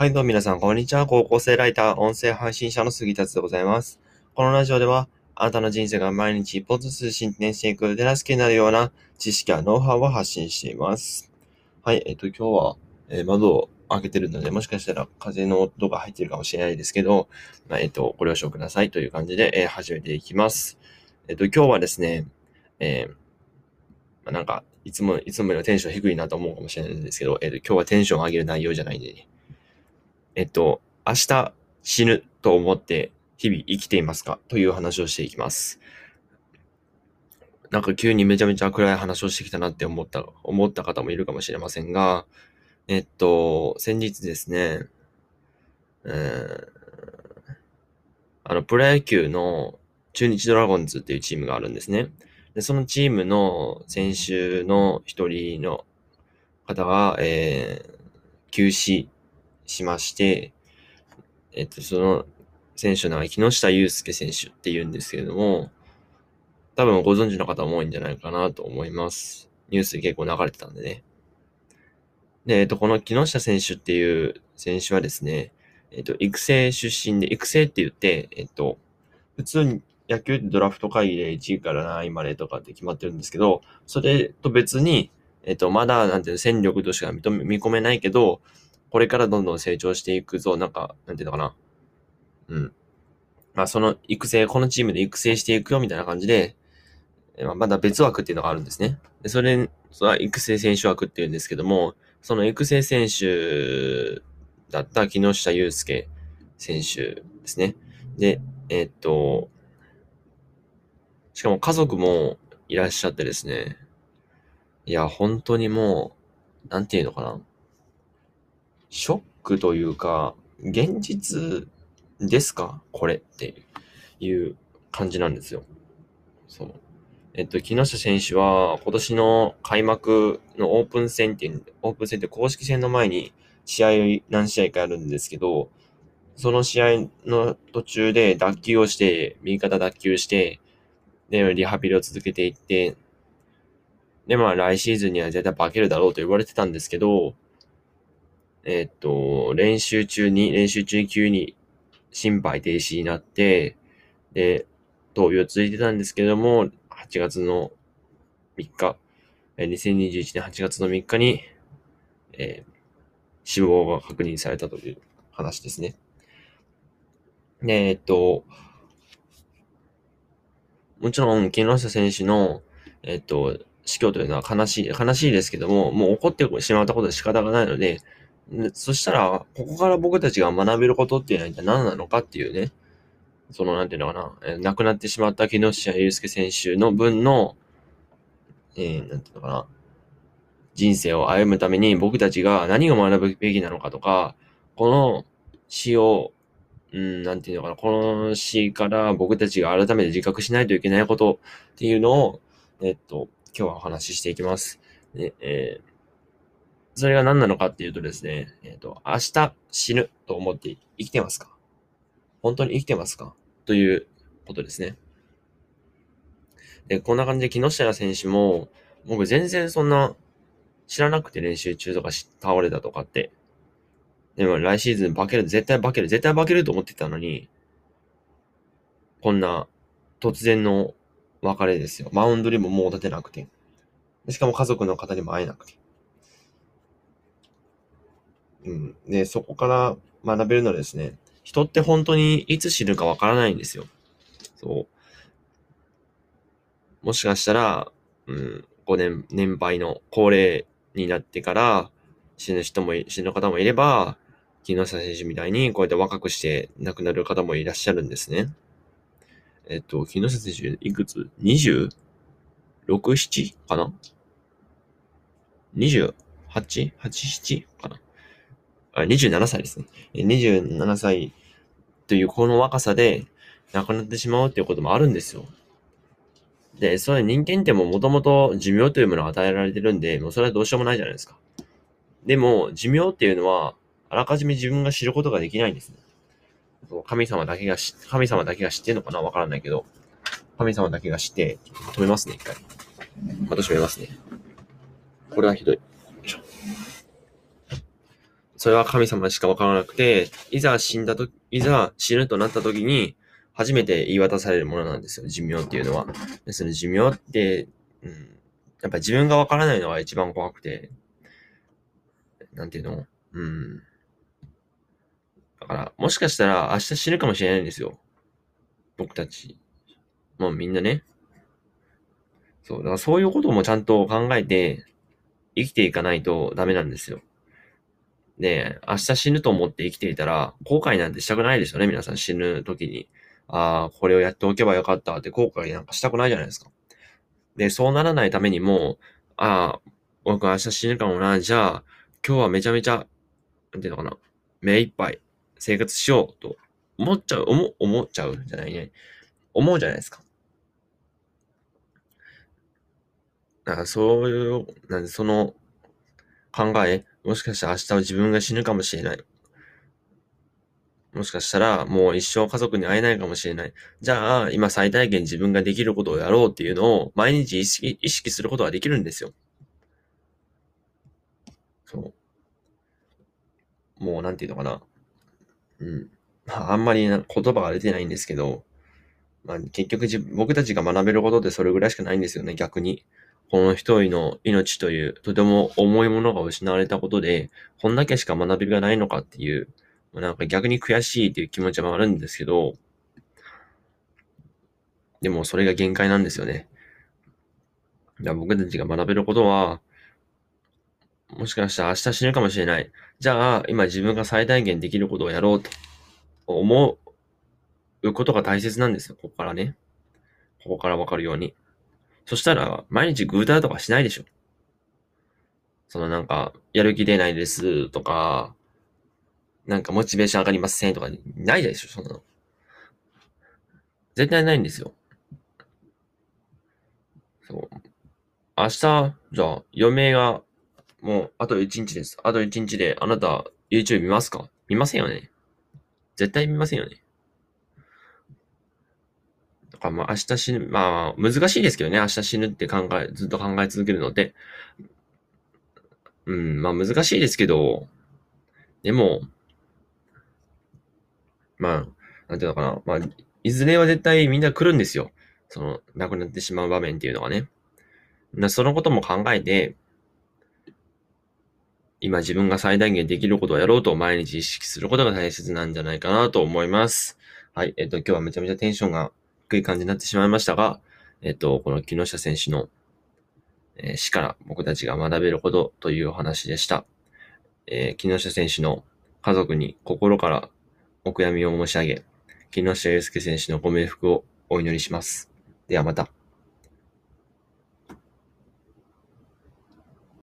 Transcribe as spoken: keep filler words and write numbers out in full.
はいどうも皆さんこんにちは。高校生ライター音声配信者の杉達でございます。このラジオではあなたの人生が毎日一歩ずつ進展していく手助けになるような知識やノウハウを発信しています。はいえっと今日は、えー、窓を開けてるのでもしかしたら風の音が入ってるかもしれないですけど、まあ、えっとご了承くださいという感じで、えー、始めていきます。えっと今日はですね、えーまあ、なんかいつもいつもよりテンション低いなと思うかもしれないんですけど、えっと今日はテンション上げる内容じゃないんでね。えっと、明日死ぬと思って日々生きていますかという話をしていきます。なんか急にめちゃめちゃ暗い話をしてきたなって思った、思った方もいるかもしれませんが、えっと、先日ですね、うーん、あの、プロ野球の中日ドラゴンズっていうチームがあるんですね。で、そのチームの選手の一人の方が、えー、急死しまして、えっと、その選手の木下雄介選手っていうんですけれども、多分ご存知の方も多いんじゃないかなと思います。ニュース結構流れてたんでね。で、えっと、この木下選手っていう選手はですね、えっと、育成出身で、育成って言って、えっと、普通に野球ってドラフト会議でいちいからなないまでとかって決まってるんですけど、それと別に、えっと、まだなんていうの戦力としか認め、見込めないけど、これからどんどん成長していくぞ、なんか、なんていうのかな。うん。まあ、その育成、このチームで育成していくよ、みたいな感じで、まだ別枠っていうのがあるんですね。で、それ、それは育成選手枠っていうんですけども、その育成選手だった木下雄介選手ですね。で、えー、っと、しかも家族もいらっしゃってですね。いや、本当にもう、なんていうのかな。ショックというか、現実ですかこれっていう感じなんですよ。そう。えっと、木下選手は今年の開幕のオープン戦っていう、オープン戦って公式戦の前に試合を何試合かやるんですけど、その試合の途中で脱臼をして、右肩脱臼して、で、リハビリを続けていって、で、まあ来シーズンには絶対化けるだろうと言われてたんですけど、えっと、練習中に、練習中に急に心肺停止になって、で、闘病続いてたんですけども、はちがつのみっか、にせんにじゅういちねんはちがつのみっかに、えー、死亡が確認されたという話ですね。で、えっと、もちろん、木下選手の、えっと、死去というのは悲しい、悲しいですけども、もう起こってしまったことは仕方がないので、そしたら、ここから僕たちが学べることっていうのは一体何なのかっていうね、その、なんていうのかな、亡くなってしまった木下雄介選手の分の、えー、なんていうのかな、人生を歩むために僕たちが何を学ぶべきなのかとか、この死を、うん、なんていうのかな、この死から僕たちが改めて自覚しないといけないことっていうのを、えっと、今日はお話ししていきます。で、えーそれが何なのかっていうとですね、えっと、明日死ぬと思って生きてますか？本当に生きてますか？ということですね。で、こんな感じで木下選手も、僕全然そんな知らなくて練習中とか倒れたとかって。でも来シーズン化ける、絶対化ける、絶対化けると思ってたのに、こんな突然の別れですよ。マウンドにももう立てなくて。しかも家族の方にも会えなくて。うん、でそこから学べるのはですね、人って本当にいつ死ぬかわからないんですよ。そう。もしかしたら、うん、ごねん、年配の高齢になってから死ぬ人も、死ぬ方もいれば、木下選手みたいにこうやって若くして亡くなる方もいらっしゃるんですね。えっと、木下選手いくつ ?にじゅうろく、なな かな ?にじゅうはち、はち、ななかなにじゅうななさいですね。にじゅうななさいというこの若さで亡くなってしまうっていうこともあるんですよ。で、それ人間ってももともと寿命というものが与えられてるんで、もうそれはどうしようもないじゃないですか。でも、寿命っていうのは、あらかじめ自分が知ることができないんですね。神様だけが知、神様だけが知ってるのかなわからないけど、神様だけが知って、止めますね、一回。また閉めますね。これはひどい。それは神様しかわからなくて、いざ死んだとき、いざ死ぬとなったときに、初めて言い渡されるものなんですよ、寿命っていうのは。で、その寿命って、うん、やっぱ自分がわからないのが一番怖くて、なんていうの、うん。だから、もしかしたら明日死ぬかもしれないんですよ。僕たち。もうみんなね。そう、だからそういうこともちゃんと考えて生きていかないとダメなんですよ。で、明日死ぬと思って生きていたら後悔なんてしたくないですよね、皆さん死ぬ時に。ああ、これをやっておけばよかったって後悔なんかしたくないじゃないですか。で、そうならないためにも、ああ、僕明日死ぬかもな、じゃあ今日はめちゃめちゃ、なんていうのかな、目いっぱい生活しようと思っちゃう、思、思っちゃうじゃないね。思うじゃないですか。だからそういう、なんでその考え、もしかしたら明日は自分が死ぬかもしれない。もしかしたらもう一生家族に会えないかもしれない。じゃあ今最大限自分ができることをやろうっていうのを毎日意識、意識することはできるんですよ。そう。もうなんていうのかな。うん。まああんまり言葉が出てないんですけど、まあ、結局じ僕たちが学べることってそれぐらいしかないんですよね、逆に。この一人の命というとても重いものが失われたことで、こんだけしか学びがないのかっていう、なんか逆に悔しいっていう気持ちもあるんですけど、でもそれが限界なんですよね。だから僕たちが学べることは、もしかしたら明日死ぬかもしれない。じゃあ今自分が最大限できることをやろうと思うことが大切なんですよ、ここからね。ここからわかるように。そしたら、毎日グータラとかしないでしょ。そのなんか、やる気出ないですとか、なんかモチベーション上がりませんとか、ないでしょ、そんなの。絶対ないんですよ。そう。明日、じゃあ、余命が、もう、あといちにちです。あといちにちで、あなた、YouTube 見ますか？見ませんよね。絶対見ませんよね。まあ明日死ぬ、まあ難しいですけどね、明日死ぬって考え、ずっと考え続けるので。うん、まあ難しいですけど、でも、まあ、なんていうのかな、まあ、いずれは絶対みんな来るんですよ。その、亡くなってしまう場面っていうのがね。そのことも考えて、今自分が最大限できることをやろうと毎日意識することが大切なんじゃないかなと思います。はい、えっと、今日はめちゃめちゃテンションが低い感じになってしまいましたが、えっと、この木下選手の、えー、死から僕たちが学べることというお話でした。えー、木下選手の家族に心からお悔やみを申し上げ、木下祐介選手のご冥福をお祈りします。ではまた。